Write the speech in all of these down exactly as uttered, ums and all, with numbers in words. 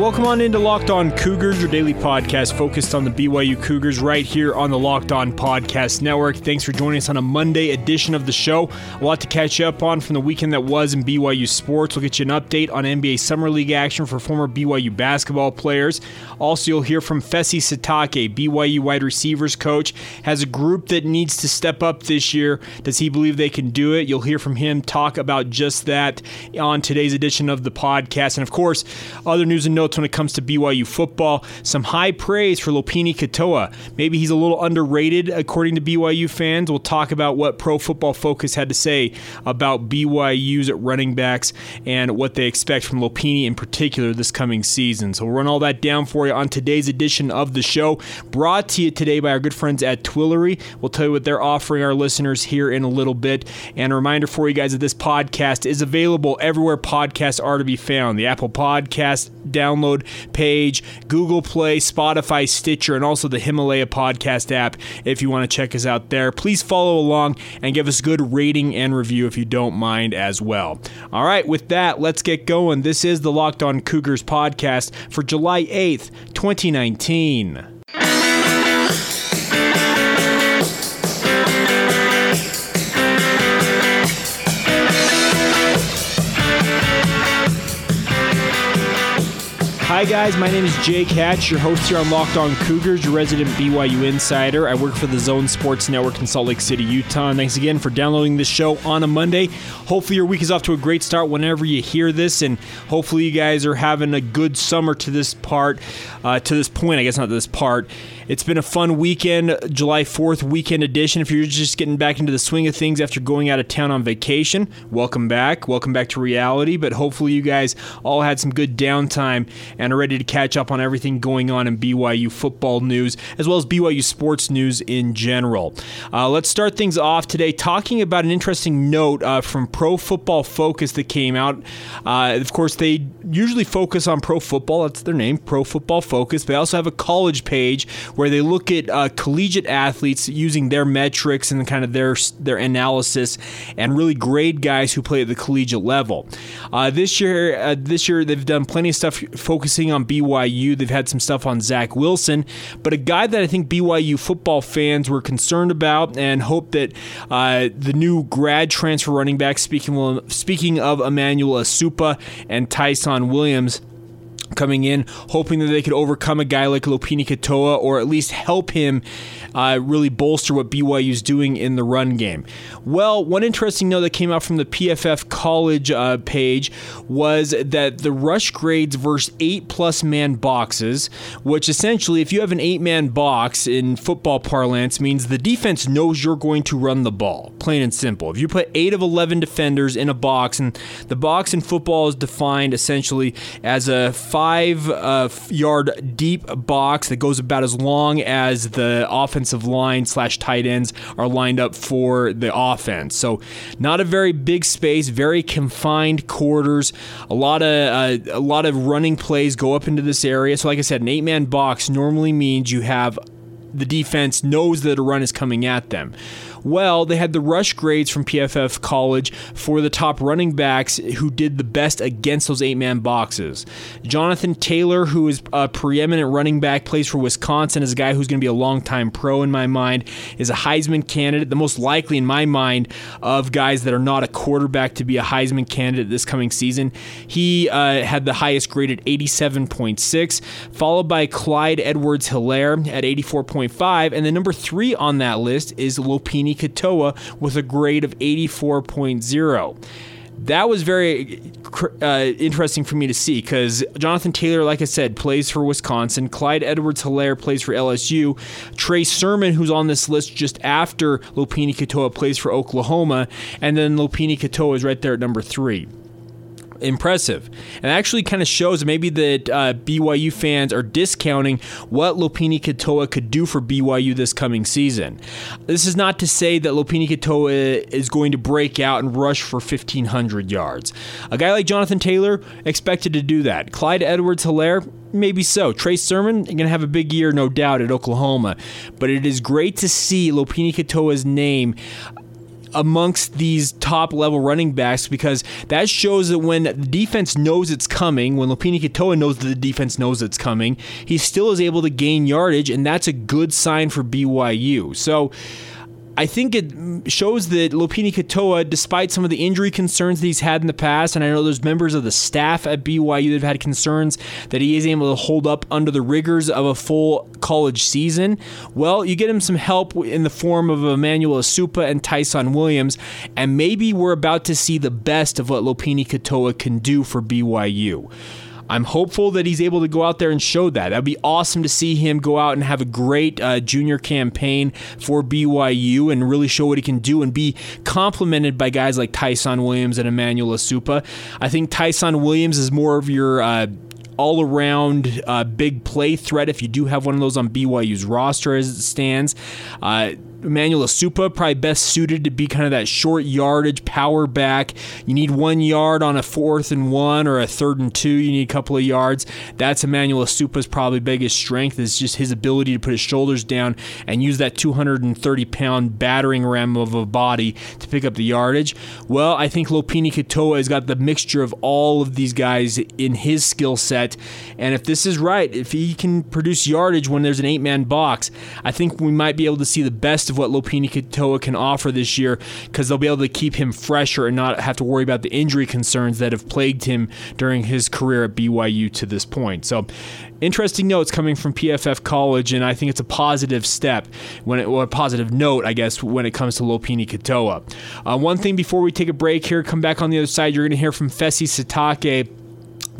Welcome on into Locked On Cougars, your daily podcast focused on the B Y U Cougars right here on the Locked On Podcast Network. Thanks for joining us on a Monday edition of the show. A lot to catch up on from the weekend that was in B Y U sports. We'll get you an update on N B A Summer League action for former B Y U basketball players. Also, you'll hear from Fesi Sitake, B Y U wide receivers coach, has a group that needs to step up this year. Does he believe they can do it? You'll hear from him talk about just that on today's edition of the podcast. And of course, other news and notes when it comes to B Y U football. Some high praise for Lopini Katoa. Maybe he's a little underrated, according to B Y U fans. We'll talk about what Pro Football Focus had to say about B Y U's at running backs and what they expect from Lopini in particular this coming season. So we'll run all that down for you on today's edition of the show, brought to you today by our good friends at Twillery. We'll tell you what they're offering our listeners here in a little bit. And a reminder for you guys that this podcast is available everywhere podcasts are to be found. The Apple Podcast download page, Google Play, Spotify, Stitcher, and also the Himalaya podcast app if you want to check us out there. Please follow along and give us a good rating and review if you don't mind as well. All right, with that, let's get going. This is the Locked On Cougars podcast for July eighth, twenty nineteen. Hi guys, my name is Jake Hatch, your host here on Locked On Cougars, your resident B Y U insider. I work for the Zone Sports Network in Salt Lake City, Utah. And thanks again for downloading this show on a Monday. Hopefully your week is off to a great start whenever you hear this, and hopefully you guys are having a good summer to this part, uh, to this point, I guess not this part. It's been a fun weekend, July fourth weekend edition. If you're just getting back into the swing of things after going out of town on vacation, welcome back. Welcome back to reality. But hopefully you guys all had some good downtime and are ready to catch up on everything going on in B Y U football news, as well as B Y U sports news in general. Uh, let's start things off today talking about an interesting note uh, from Pro Football Focus that came out. Uh, of course, they usually focus on pro football. That's their name, Pro Football Focus. They also have a college page where they look at uh, collegiate athletes using their metrics and kind of their their analysis, and really grade guys who play at the collegiate level. Uh, this year, uh, this year they've done plenty of stuff focusing on B Y U. They've had some stuff on Zach Wilson, but a guy that I think B Y U football fans were concerned about and hope that uh, the new grad transfer running back, speaking speaking of Emmanuel Asupa and Tyson Williams, coming in, hoping that they could overcome a guy like Lopini Katoa, or at least help him uh, really bolster what B Y U's doing in the run game. Well, one interesting note that came out from the P F F college uh, page was that the rush grades versus eight-plus man boxes, which essentially, if you have an eight-man box in football parlance, means the defense knows you're going to run the ball, plain and simple. If you put eight of eleven defenders in a box, and the box in football is defined essentially as a five five-yard uh, deep box that goes about as long as the offensive line slash tight ends are lined up for the offense. So not a very big space, very confined quarters. A lot of uh, a lot of running plays go up into this area. So like I said, an eight-man box normally means you have the defense knows that a run is coming at them. Well, they had the rush grades from P F F College for the top running backs who did the best against those eight-man boxes. Jonathan Taylor, who is a preeminent running back, plays for Wisconsin, is a guy who's going to be a long-time pro in my mind, is a Heisman candidate, the most likely in my mind of guys that are not a quarterback to be a Heisman candidate this coming season. He uh, had the highest grade at eighty-seven point six, followed by Clyde Edwards-Hilaire at eighty-four point five, and the number three on that list is Lopini Katoa with a grade of eighty-four point oh. That was very uh, interesting for me to see, because Jonathan Taylor, like I said, plays for Wisconsin. Clyde Edwards-Hilaire plays for L S U. Trey Sermon, who's on this list just after Lopini Katoa, plays for Oklahoma. And then Lopini Katoa is right there at number three. Impressive. And actually kind of shows maybe that uh, B Y U fans are discounting what Lopini Katoa could do for B Y U this coming season. This is not to say that Lopini Katoa is going to break out and rush for fifteen hundred yards. A guy like Jonathan Taylor expected to do that. Clyde Edwards-Hilaire, maybe so. Trey Sermon, going to have a big year, no doubt, at Oklahoma. But it is great to see Lopini Katoa's name amongst these top-level running backs, because that shows that when the defense knows it's coming, when Lopini Katoa knows that the defense knows it's coming, he still is able to gain yardage, and that's a good sign for B Y U. So I think it shows that Lopini Katoa, despite some of the injury concerns that he's had in the past, and I know there's members of the staff at B Y U that have had concerns that he isn't able to hold up under the rigors of a full college season. Well, you get him some help in the form of Emmanuel Asupa and Tyson Williams, and maybe we're about to see the best of what Lopini Katoa can do for B Y U. I'm hopeful that he's able to go out there and show that. That would be awesome to see him go out and have a great uh, junior campaign for B Y U and really show what he can do and be complimented by guys like Tyson Williams and Emmanuel Asupa. I think Tyson Williams is more of your uh, all-around uh, big play threat if you do have one of those on B Y U's roster as it stands. Uh Emmanuel Asupa, probably best suited to be kind of that short yardage power back. You need one yard on a fourth and one or a third and two. You need a couple of yards. That's Emmanuel Asupa's probably biggest strength, is just his ability to put his shoulders down and use that two hundred thirty pound battering ram of a body to pick up the yardage. Well, I think Lopini Katoa has got the mixture of all of these guys in his skill set. And if this is right, if he can produce yardage when there's an eight-man box, I think we might be able to see the best of what Lopini Katoa can offer this year, because they'll be able to keep him fresher and not have to worry about the injury concerns that have plagued him during his career at B Y U to this point. So interesting notes coming from P F F College, and I think it's a positive step, when it, or a positive note, I guess, when it comes to Lopini Katoa. Uh, one thing before we take a break here, come back on the other side, you're going to hear from Fesi Sitake,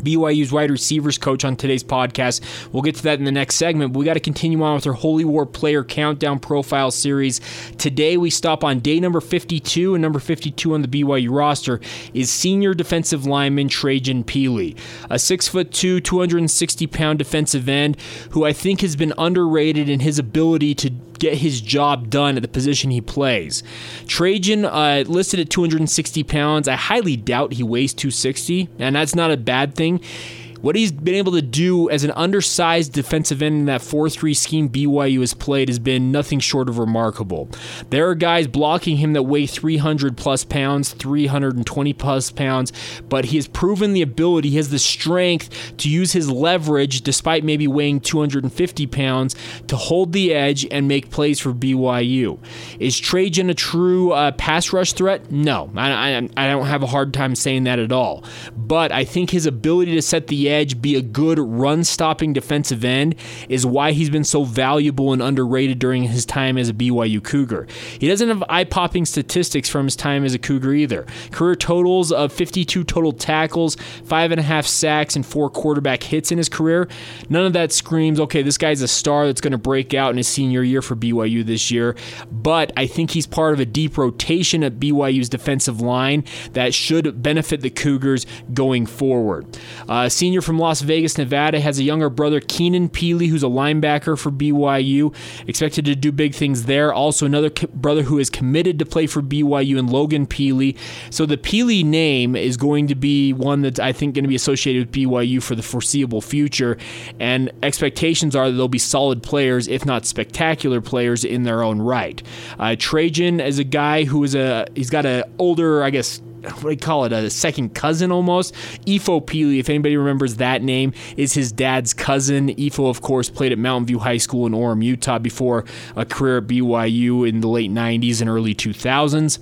B Y U's wide receivers coach, on today's podcast. We'll get to that in the next segment, but we got to continue on with our Holy War Player Countdown Profile Series. Today we stop on day number fifty-two, and number fifty-two on the B Y U roster is senior defensive lineman Trajan Peely, a six foot two, two hundred sixty pound defensive end who I think has been underrated in his ability to get his job done at the position he plays. Trajan, uh, listed at two hundred sixty pounds. I highly doubt he weighs two hundred sixty, and that's not a bad thing. What he's been able to do as an undersized defensive end in that four three scheme B Y U has played has been nothing short of remarkable. There are guys blocking him that weigh three hundred plus pounds, three hundred twenty plus pounds, but he has proven the ability, he has the strength to use his leverage, despite maybe weighing two hundred fifty pounds, to hold the edge and make plays for B Y U. Is Trajan a true uh, pass rush threat? No. I, I, I don't have a hard time saying that at all. But I think his ability to set the edge, be a good run-stopping defensive end, is why he's been so valuable and underrated during his time as a B Y U Cougar. He doesn't have eye-popping statistics from his time as a Cougar either. Career totals of fifty-two total tackles, five and a half sacks, and four quarterback hits in his career. None of that screams, okay, this guy's a star that's going to break out in his senior year for B Y U this year, but I think he's part of a deep rotation at B Y U's defensive line that should benefit the Cougars going forward. Uh, senior from Las Vegas, Nevada, has a younger brother, Keenan Peely, who's a linebacker for B Y U, expected to do big things there. Also, another co- brother who is committed to play for B Y U, and Logan Peely. So the Peely name is going to be one that's, I think, going to be associated with B Y U for the foreseeable future, and expectations are that they'll be solid players, if not spectacular players, in their own right. Uh, Trajan is a guy who is a, he's got an older, I guess, what do you call it, a second cousin almost. Efo Peely, if anybody remembers that name, is his dad's cousin. Efo, of course, played at Mountain View High School in Orem, Utah, before a career at B Y U in the late nineties and early two thousands.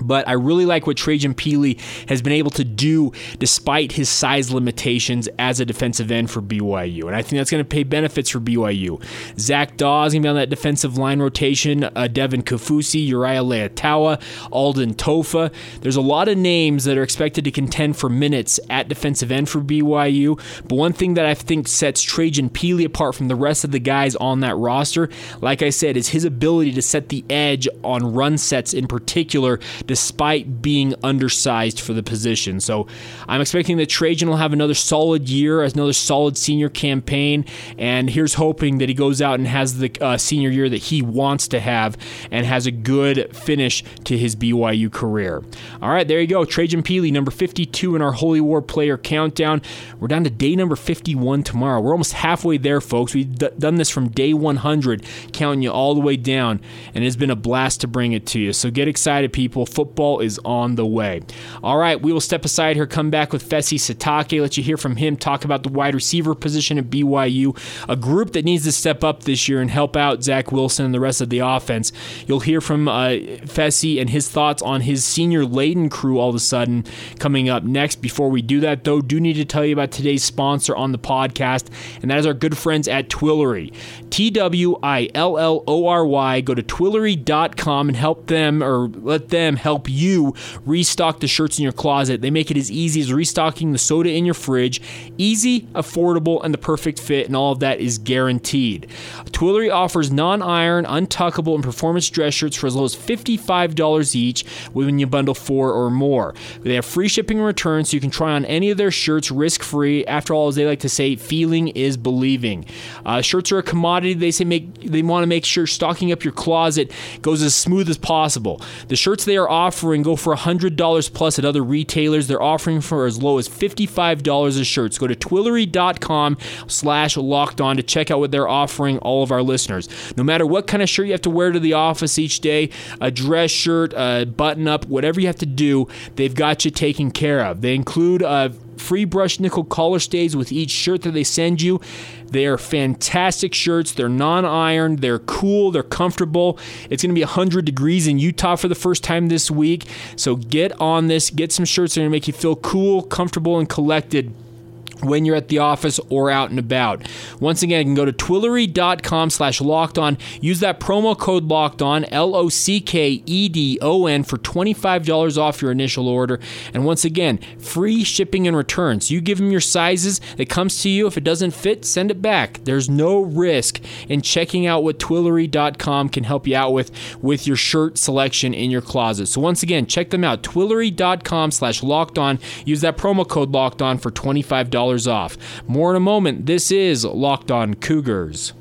But I really like what Trajan Peely has been able to do despite his size limitations as a defensive end for B Y U. And I think that's going to pay benefits for B Y U. Zach Dawes going to be on that defensive line rotation. Uh, Devin Kafusi, Uriah Leatawa, Alden Tofa. There's a lot of names that are expected to contend for minutes at defensive end for B Y U. But one thing that I think sets Trajan Peely apart from the rest of the guys on that roster, like I said, is his ability to set the edge on run sets in particular, despite being undersized for the position. So I'm expecting that Trajan will have another solid year, another solid senior campaign, and here's hoping that he goes out and has the uh, senior year that he wants to have and has a good finish to his B Y U career. All right, there you go. Trajan Peely, number fifty-two in our Holy War player countdown. We're down to day number fifty-one tomorrow. We're almost halfway there, folks. We've d- done this from day one hundred, counting you all the way down, and it's been a blast to bring it to you. So get excited, people. Football is on the way. All right, we will step aside here, come back with Fesi Sitake, let you hear from him, talk about the wide receiver position at B Y U, a group that needs to step up this year and help out Zach Wilson and the rest of the offense. You'll hear from uh, Fesi and his thoughts on his senior-laden crew all of a sudden coming up next. Before we do that, though, do need to tell you about today's sponsor on the podcast, and that is our good friends at Twillery. T W I L L O R Y. Go to Twillery dot com and help them, or let them help you restock the shirts in your closet. They make it as easy as restocking the soda in your fridge. Easy, affordable, and the perfect fit, and all of that is guaranteed. Twillery offers non-iron, untuckable, and performance dress shirts for as low as fifty-five dollars each when you bundle four or more. They have free shipping and returns, so you can try on any of their shirts risk-free. After all, as they like to say, feeling is believing. Uh, shirts are a commodity. They say make they want to make sure stocking up your closet goes as smooth as possible. The shirts they are offering go for one hundred dollars plus at other retailers. They're offering for as low as fifty-five dollars a shirt. So go to Twillery dot com slash locked on to check out what they're offering all of our listeners. No matter what kind of shirt you have to wear to the office each day, a dress shirt, a button-up, whatever you have to do, they've got you taken care of. They include uh, free brushed nickel collar stays with each shirt that they send you. They are fantastic shirts. They're non-ironed. They're cool. They're comfortable. It's going to be one hundred degrees in Utah for the first time this week. So get on this. Get some shirts that are going to make you feel cool, comfortable, and collected when you're at the office or out and about. Once again, you can go to Twillery dot com slash locked on. Use that promo code locked on, L O C K E D O N, for twenty-five dollars off your initial order. And once again, free shipping and returns. You give them your sizes. It comes to you. If it doesn't fit, send it back. There's no risk in checking out what Twillery dot com can help you out with with your shirt selection in your closet. So once again, check them out, Twillery dot com slash locked on. Use that promo code locked on for twenty-five dollars off. More in a moment. This is Locked On Cougars.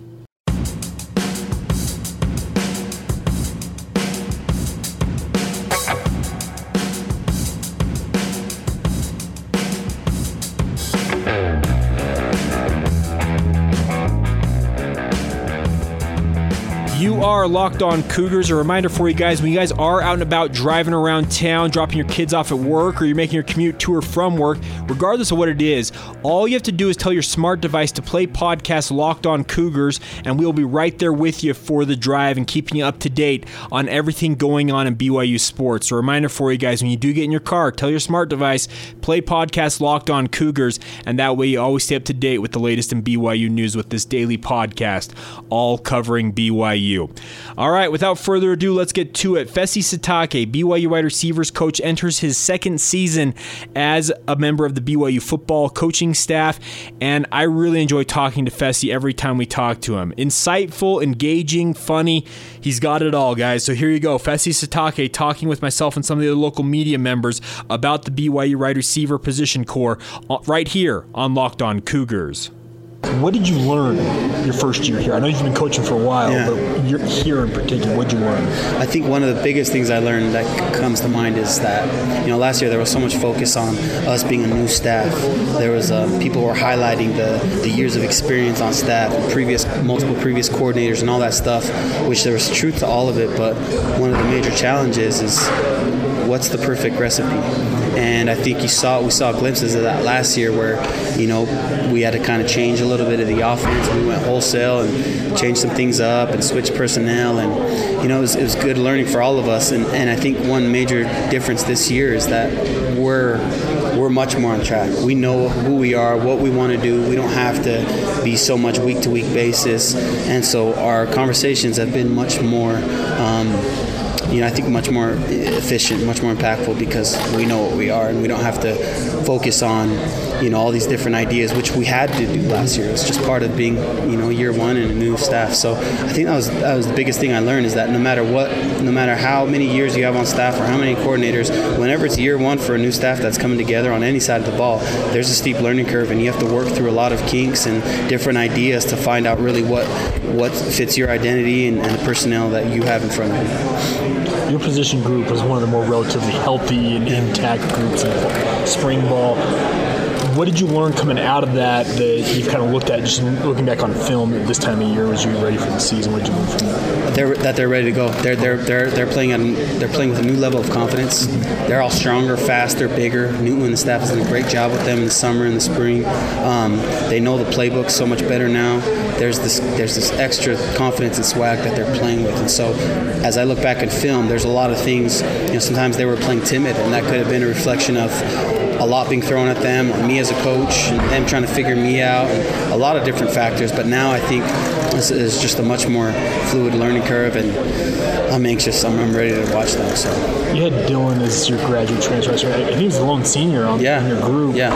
Are Locked On Cougars. A reminder for you guys, when you guys are out and about driving around town, dropping your kids off at work, or you're making your commute to or from work, regardless of what it is, all you have to do is tell your smart device to play podcast Locked On Cougars, and we'll be right there with you for the drive and keeping you up to date on everything going on in B Y U sports. A reminder for you guys, when you do get in your car, tell your smart device, play podcast Locked On Cougars, and that way you always stay up to date with the latest in B Y U news with this daily podcast, all covering B Y U. All right, without further ado, let's get to it. Fesi Sitake, B Y U wide receivers coach, enters his second season as a member of the B Y U football coaching staff, and I really enjoy talking to Fesi every time we talk to him. Insightful, engaging, funny. He's got it all, guys. So here you go. Fesi Sitake talking with myself and some of the other local media members about the B Y U wide receiver position core right here on Locked On Cougars. What did you learn your first year here? I know you've been coaching for a while, yeah. But you're here in particular. What did you learn? I think one of the biggest things I learned that comes to mind is that, you know, last year there was so much focus on us being a new staff. There was uh, people were highlighting the, the years of experience on staff, and previous multiple previous coordinators and all that stuff, which there was truth to all of it. But one of the major challenges is what's the perfect recipe? And I think you saw we saw glimpses of that last year where, you know, we had to kind of change a little bit of the offense. We went wholesale and changed some things up and switched personnel. And, you know, it was, it was good learning for all of us. And, and I think one major difference this year is that we're we're much more on track. We know who we are, what we want to do. We don't have to be so much week-to-week basis. And so our conversations have been much more um, – you know, I think much more efficient, much more impactful, because we know what we are and we don't have to focus on, you know, all these different ideas, which we had to do last year. It's just part of being, you know, year one and a new staff. So I think that was that was the biggest thing I learned, is that no matter what, no matter how many years you have on staff or how many coordinators, whenever it's year one for a new staff that's coming together on any side of the ball, there's a steep learning curve, and you have to work through a lot of kinks and different ideas to find out really what, what fits your identity and, and the personnel that you have in front of you. Your position group was one of the more relatively healthy and intact groups in spring ball. What did you learn coming out of that that you've kind of looked at, just looking back on film at this time of year? Was you ready for the season? What did you learn from that? They're, that they're ready to go. They're they're they're they're playing at, they're playing with a new level of confidence. They're all stronger, faster, bigger. Newton and the staff has done a great job with them in the summer and the spring. Um, they know the playbook so much better now. There's this there's this extra confidence and swag that they're playing with. And so as I look back at film, there's a lot of things, you know, sometimes they were playing timid, and that could have been a reflection of a lot being thrown at them, or me as a coach, and them trying to figure me out, and a lot of different factors. But now I think this is just a much more fluid learning curve, and I'm anxious. I'm, I'm ready to watch them. So you had Dylan as your graduate transfer. I think he's the lone senior on yeah. in your group. Yeah.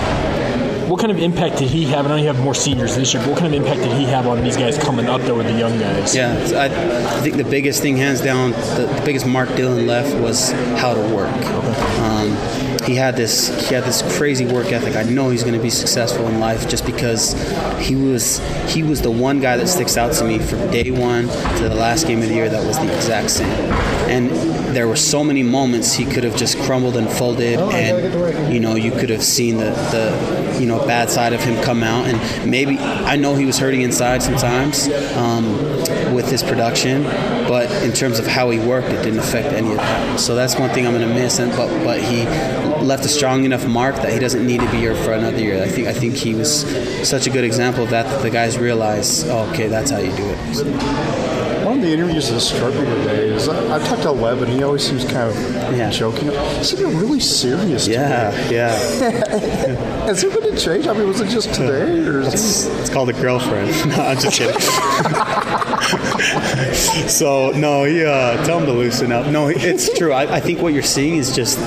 What kind of impact did he have? I know you have more seniors this year, but what kind of impact did he have on these guys coming up there with the young guys? Yeah, I, I think the biggest thing, hands down, the, the biggest mark Dylan left was how to work. Um, he had this he had this crazy work ethic. I know he's going to be successful in life, just because he was he was the one guy that sticks out to me from day one to the last game of the year that was the exact same. And there were so many moments he could have just crumbled and folded, oh, and you know, you could have seen the, the you know bad side of him come out. And maybe, I know he was hurting inside sometimes um, with his production, but in terms of how he worked, it didn't affect any of that. So that's one thing I'm going to miss. And but but he left a strong enough mark that he doesn't need to be here for another year. I think I think he was such a good example of that, that the guys realize, oh, okay, that's how you do it. So. One of the interviews this Sharpie today is I, I talked to Lev, and he always seems kind of yeah. joking. He seemed really serious yeah, today. Yeah, yeah. Has it been a change? I mean, was it just today? Or is it's, it... it's called a girlfriend. No, I'm just kidding. So, no, he, uh, tell him to loosen up. No, it's true. I, I think what you're seeing is just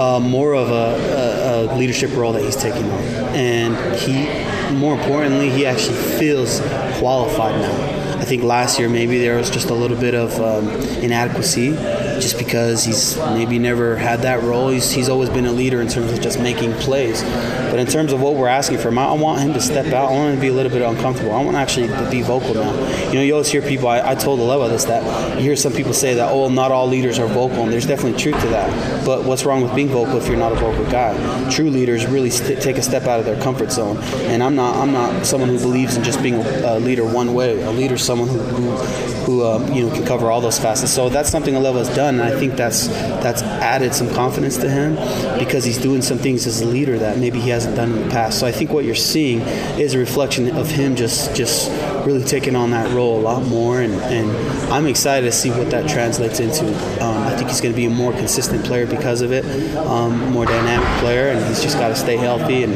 uh, more of a, a, a leadership role that he's taking on. And he, more importantly, he actually feels qualified now. I think last year maybe there was just a little bit of um, inadequacy, just because he's maybe never had that role. He's, he's always been a leader in terms of just making plays. But in terms of what we're asking for him, I, I want him to step out. I want him to be a little bit uncomfortable. I want actually to be vocal now. You know, you always hear people, I, I told Aleva this, that you hear some people say that, oh, well, not all leaders are vocal, and there's definitely truth to that. But what's wrong with being vocal if you're not a vocal guy? True leaders really st- take a step out of their comfort zone. And I'm not, I'm not someone who believes in just being a, a leader one way. A leader is someone who, who who um, you know can cover all those facets. So that's something Aleva's done, and I think that's that's added some confidence to him, because he's doing some things as a leader that maybe he hasn't done in the past. So I think what you're seeing is a reflection of him just just really taking on that role a lot more, and, and I'm excited to see what that translates into. Um, I think he's going to be a more consistent player because of it, um, more dynamic player, and he's just got to stay healthy. And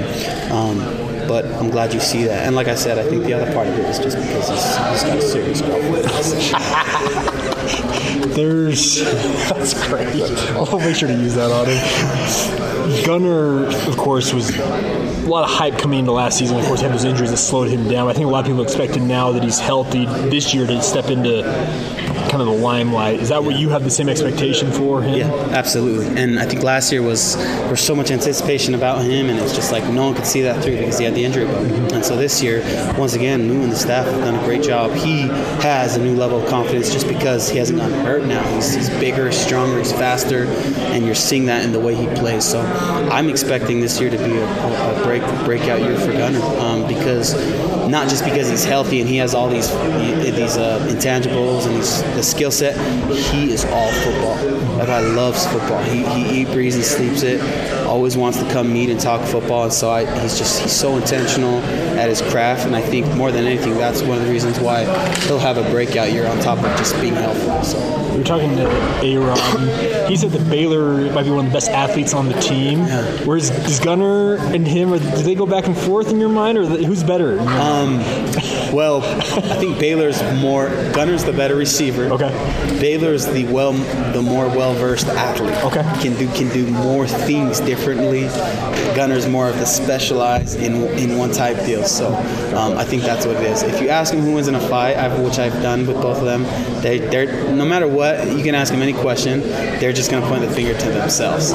um, but I'm glad you see that. And like I said, I think the other part of it is just because he's, he's got a serious problem. There's... That's great. I'll make sure to use that on him. Gunner, of course, was... A lot of hype coming into last season. Of course, he had those injuries that slowed him down. I think a lot of people expected now that he's healthy this year to step into kind of the limelight. Is that what you have the same expectation for him? Yeah, absolutely. And I think last year was there was so much anticipation about him, and it's just like no one could see that through because he had the injury bug. And so this year, once again, Lou and the staff have done a great job. He has a new level of confidence just because he hasn't gotten hurt now. He's, he's bigger, stronger, he's faster, and you're seeing that in the way he plays. So I'm expecting this year to be a, a, a break. breakout year for Gunner, um, because not just because he's healthy and he has all these these uh, intangibles and these, the skill set. He is all football. That guy loves football. He he, he breathes, he sleeps it. always wants to come meet and talk football. And so I, he's just he's so intentional at his craft. And I think more than anything, that's one of the reasons why he'll have a breakout year on top of just being helpful. So we were talking to A-Ron. He said that Baylor might be one of the best athletes on the team. Yeah. Whereas does Gunner and him, or do they go back and forth in your mind, or who's better? Um, well, I think Baylor's more. Gunner's the better receiver. Okay. Baylor's the well, the more well-versed athlete. Okay. Can do can do more things differently. Gunner's more of the specialized in in one type deal. So um, I think that's what it is. If you ask them who wins in a fight, I've, which I've done with both of them, they they're no matter what, you can ask them any question, they're just going to point the finger to themselves.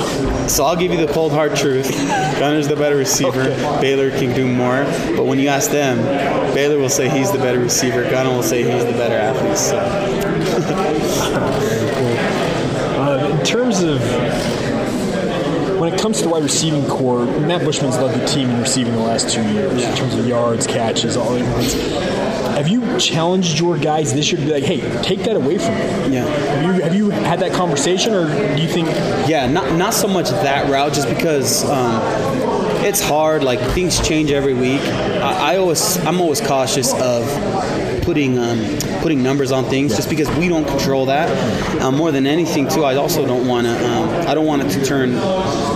So I'll give you the cold hard truth. Gunner's the better receiver. Okay. Baylor can do more. But when you ask them, Baylor will say he's the better receiver. Gunner will say he's the better athlete. So. uh, in terms of when it comes to the wide receiving core, Matt Bushman's led the team in receiving the last two years yeah. in terms of yards, catches, all that. Have you challenged your guys this year to be like, hey, take that away from me? Yeah. Have you, have you had that conversation, or do you think? Yeah, not not so much that route, just because um, it's hard. Like, things change every week. I, I always I'm always cautious of putting um, putting numbers on things, just because we don't control that. Um, more than anything, too, I also don't want to. Um, I don't want it to turn.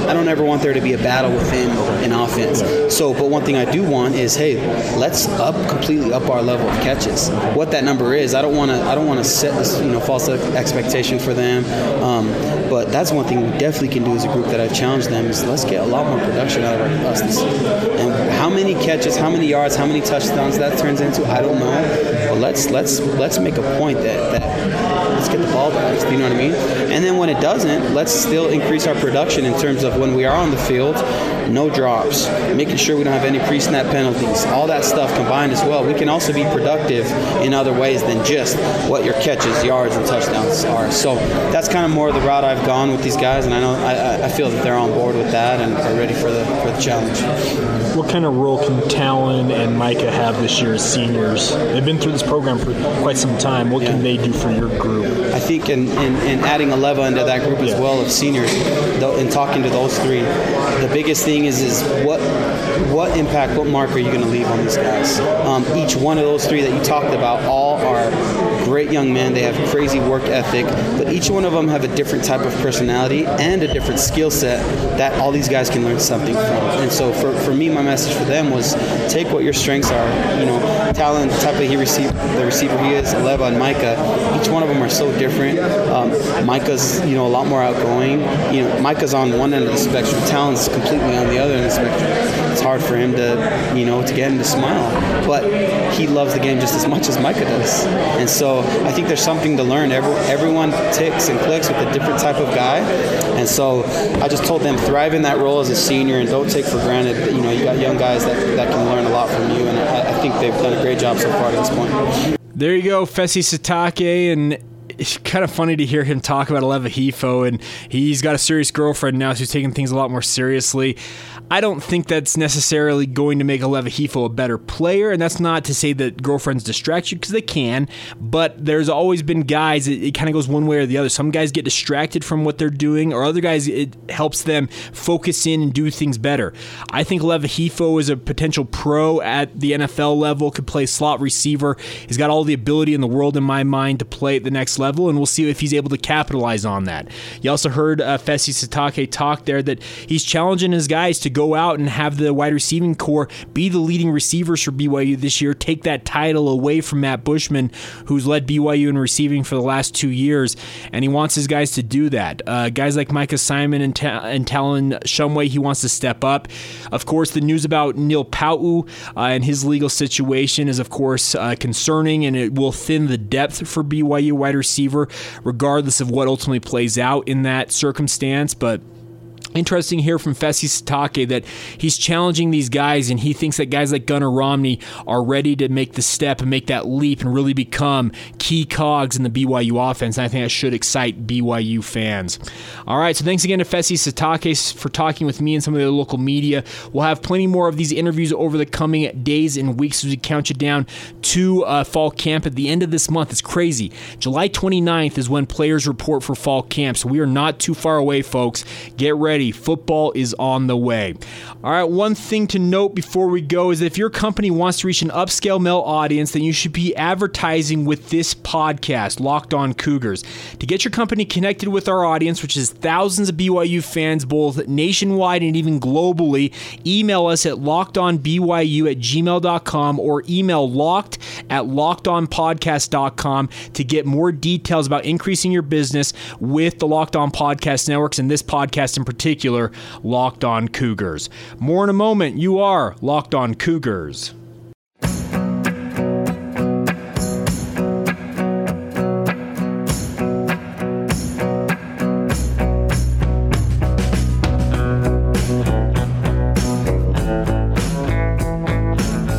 I don't ever want there to be a battle within an offense. So, but one thing I do want is, hey, let's up completely up our level of catches. What that number is, I don't want to. I don't want to set this, you know, false expectation for them. Um, but that's one thing we definitely can do as a group that I challenge them is let's get a lot more production out of us this year. And how many catches, how many yards, how many touchdowns that turns into, I don't know. Well, let's let's let's make a point that, that let's get the ball back. Do you know what I mean? And then when it doesn't, let's still increase our production in terms of when we are on the field, no drops, making sure we don't have any pre-snap penalties, all that stuff combined as well. We can also be productive in other ways than just what your catches, yards, and touchdowns are. So that's kind of more the route I've gone with these guys, and I know I, I feel that they're on board with that and are ready for the for the challenge. What kind of role can Talon and Micah have this year as seniors? They've been through this program for quite some time. What yeah. can they do for your group? I think in, in, in adding Aleva into that group as yeah. well of seniors, though, and talking to those three, the biggest thing is is what what impact, what mark are you going to leave on these guys? Um, each one of those three that you talked about all are great young men. They have crazy work ethic, but each one of them have a different type of personality and a different skill set that all these guys can learn something from. And so for, for me, my message for them was take what your strengths are. You know, Talon, the type of he receive, the receiver he is, Aleva and Micah, each one of them are so different. Um, Micah's, you know, a lot more outgoing. You know, Micah's on one end of the spectrum. Talon's completely on the other end of the spectrum. It's hard for him to, you know, to get him to smile. But he loves the game just as much as Micah does. And so I think there's something to learn. Every, everyone ticks and clicks with a different type of guy. And so I just told them thrive in that role as a senior and don't take for granted that, you know, you got young guys that, that can learn a lot from you. And I, I think they've done a great job so far to this point. There you go, Fesi Sitake, and it's kind of funny to hear him talk about Aleva Hifo, and he's got a serious girlfriend now, so he's taking things a lot more seriously. I don't think that's necessarily going to make Aleva Hifo a better player, and that's not to say that girlfriends distract you, because they can, but there's always been guys, it, it kind of goes one way or the other. Some guys get distracted from what they're doing, or other guys, it helps them focus in and do things better. I think Aleva Hifo is a potential pro at the N F L level, could play slot receiver. He's got all the ability in the world, in my mind, to play at the next level. level, and we'll see if he's able to capitalize on that. You also heard uh, Fesi Sitake talk there that he's challenging his guys to go out and have the wide receiving core be the leading receivers for B Y U this year, take that title away from Matt Bushman, who's led B Y U in receiving for the last two years, and he wants his guys to do that. Uh, guys like Micah Simon and, Ta- and Talon Shumway, he wants to step up. Of course, the news about Neil Pau'u uh, and his legal situation is, of course, uh, concerning, and it will thin the depth for B Y U wide receivers. Receiver, regardless of what ultimately plays out in that circumstance. But interesting here from Fesi Sitake that he's challenging these guys, and he thinks that guys like Gunner Romney are ready to make the step and make that leap and really become key cogs in the B Y U offense. And I think that should excite B Y U fans. All right, so thanks again to Fesi Sitake for talking with me and some of the local media. We'll have plenty more of these interviews over the coming days and weeks as we count you down to uh, fall camp at the end of this month. It's crazy. July twenty-ninth is when players report for fall camp, so we are not too far away, folks. Get ready. City. Football is on the way. All right, one thing to note before we go is that if your company wants to reach an upscale male audience, then you should be advertising with this podcast, Locked On Cougars. To get your company connected with our audience, which is thousands of B Y U fans, both nationwide and even globally, email us at locked on b y u at gmail dot com or email locked at locked on podcast dot com to get more details about increasing your business with the Locked On Podcast Networks and this podcast in particular, Locked On Cougars. More in a moment. You are Locked On Cougars.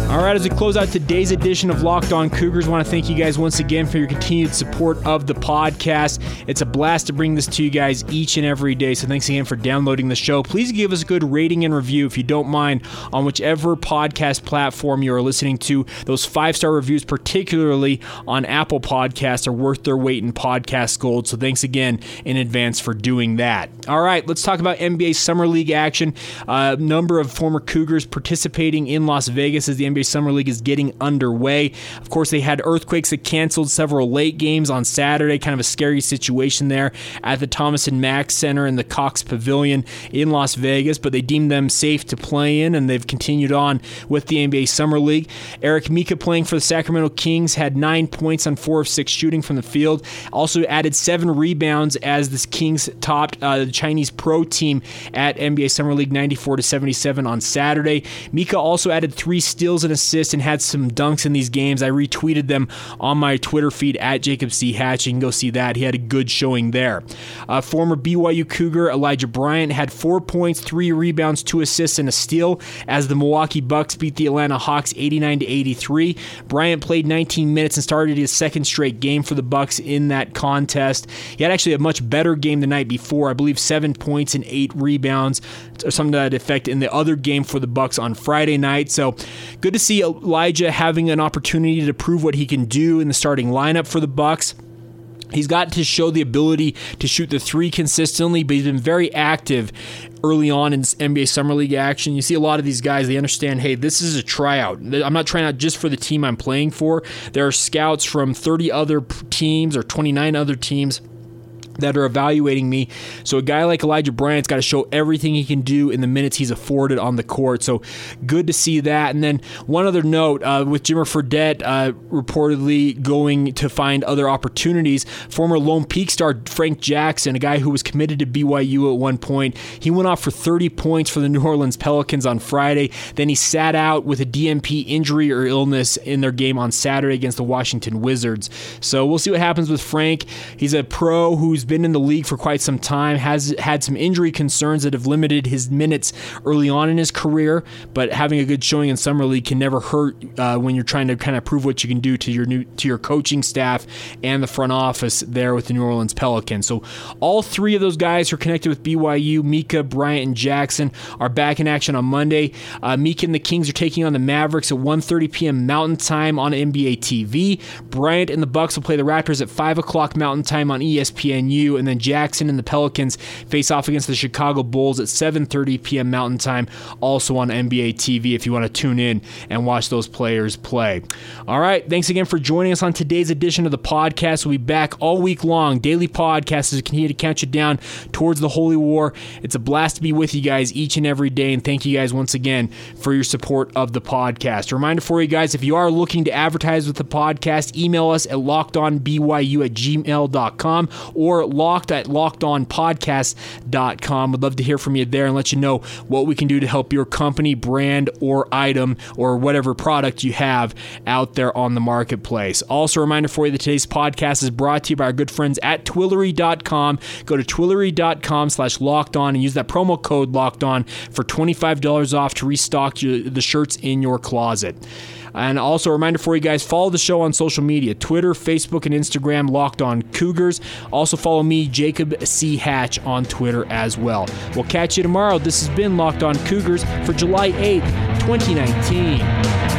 All right, as we close out today's edition of Locked On Cougars, I want to thank you guys once again for your continued support of the podcast. It's a blast to bring this to you guys each and every day, so thanks again for downloading the show. Please give us a good rating and review, if you don't mind, on whichever podcast platform you are listening to. Those five-star reviews, particularly on Apple Podcasts, are worth their weight in podcast gold, so thanks again in advance for doing that. All right, let's talk about N B A Summer League action. A uh, number of former Cougars participating in Las Vegas as the N B A Summer League Summer League is getting underway. Of course, they had earthquakes that canceled several late games on Saturday. Kind of a scary situation there at the Thomas and Mack Center and the Cox Pavilion in Las Vegas, but they deemed them safe to play in, and they've continued on with the N B A Summer League. Eric Mika, playing for the Sacramento Kings, had nine points on four of six shooting from the field. Also added seven rebounds as the Kings topped uh, the Chinese pro team at N B A Summer League ninety-four to seventy-seven on Saturday. Mika also added three steals and a and had some dunks in these games. I retweeted them on my Twitter feed at Jacob C. Hatch. You can go see that. He had a good showing there. Uh, former B Y U Cougar Elijah Bryant had four points, three rebounds, two assists, and a steal as the Milwaukee Bucks beat the Atlanta Hawks eighty-nine to eighty-three. Bryant played nineteen minutes and started his second straight game for the Bucks in that contest. He had actually a much better game the night before. I believe seven points and eight rebounds, or something to that effect, in the other game for the Bucks on Friday night. So good to see Elijah having an opportunity to prove what he can do in the starting lineup for the Bucks. He's got to show the ability to shoot the three consistently, but he's been very active early on in N B A Summer League action. You see a lot of these guys, they understand, hey, this is a tryout. I'm not trying out just for the team I'm playing for. There are scouts from thirty other teams or twenty-nine other teams that are evaluating me. So a guy like Elijah Bryant's got to show everything he can do in the minutes he's afforded on the court. So good to see that. And then one other note, uh, with Jimmer Fredette uh, reportedly going to find other opportunities, former Lone Peak star Frank Jackson, a guy who was committed to B Y U at one point, he went off for thirty points for the New Orleans Pelicans on Friday. Then he sat out with a D N P injury or illness in their game on Saturday against the Washington Wizards. So we'll see what happens with Frank. He's a pro who's been in the league for quite some time, has had some injury concerns that have limited his minutes early on in his career, but having a good showing in Summer League can never hurt uh, when you're trying to kind of prove what you can do to your new to your coaching staff and the front office there with the New Orleans Pelicans. So all three of those guys who are connected with B Y U, Mika, Bryant, and Jackson, are back in action on Monday. Uh, Mika and the Kings are taking on the Mavericks at one thirty p.m. Mountain Time on N B A T V. Bryant and the Bucks will play the Raptors at five o'clock Mountain Time on E S P N U. And then Jackson and the Pelicans face off against the Chicago Bulls at seven thirty p.m. Mountain Time, also on N B A T V if you want to tune in and watch those players play. All right, thanks again for joining us on today's edition of the podcast. We'll be back all week long. Daily podcast as we continue to count you down towards the Holy War. It's a blast to be with you guys each and every day, and thank you guys once again for your support of the podcast. A reminder for you guys, if you are looking to advertise with the podcast, email us at locked on b y u at gmail dot com or locked at locked on podcast dot com. Would love to hear from you there and let you know what we can do to help your company, brand, or item, or whatever product you have out there on the marketplace. Also, a reminder for you that today's podcast is brought to you by our good friends at twillery dot com. Go to twillery dot com slash locked on and use that promo code locked on for twenty-five dollars off to restock you, the shirts in your closet. And also a reminder for you guys, follow the show on social media, Twitter, Facebook, and Instagram, Locked On Cougars. Also follow me, Jacob C. Hatch, on Twitter as well. We'll catch you tomorrow. This has been Locked On Cougars for July eighth, twenty nineteen.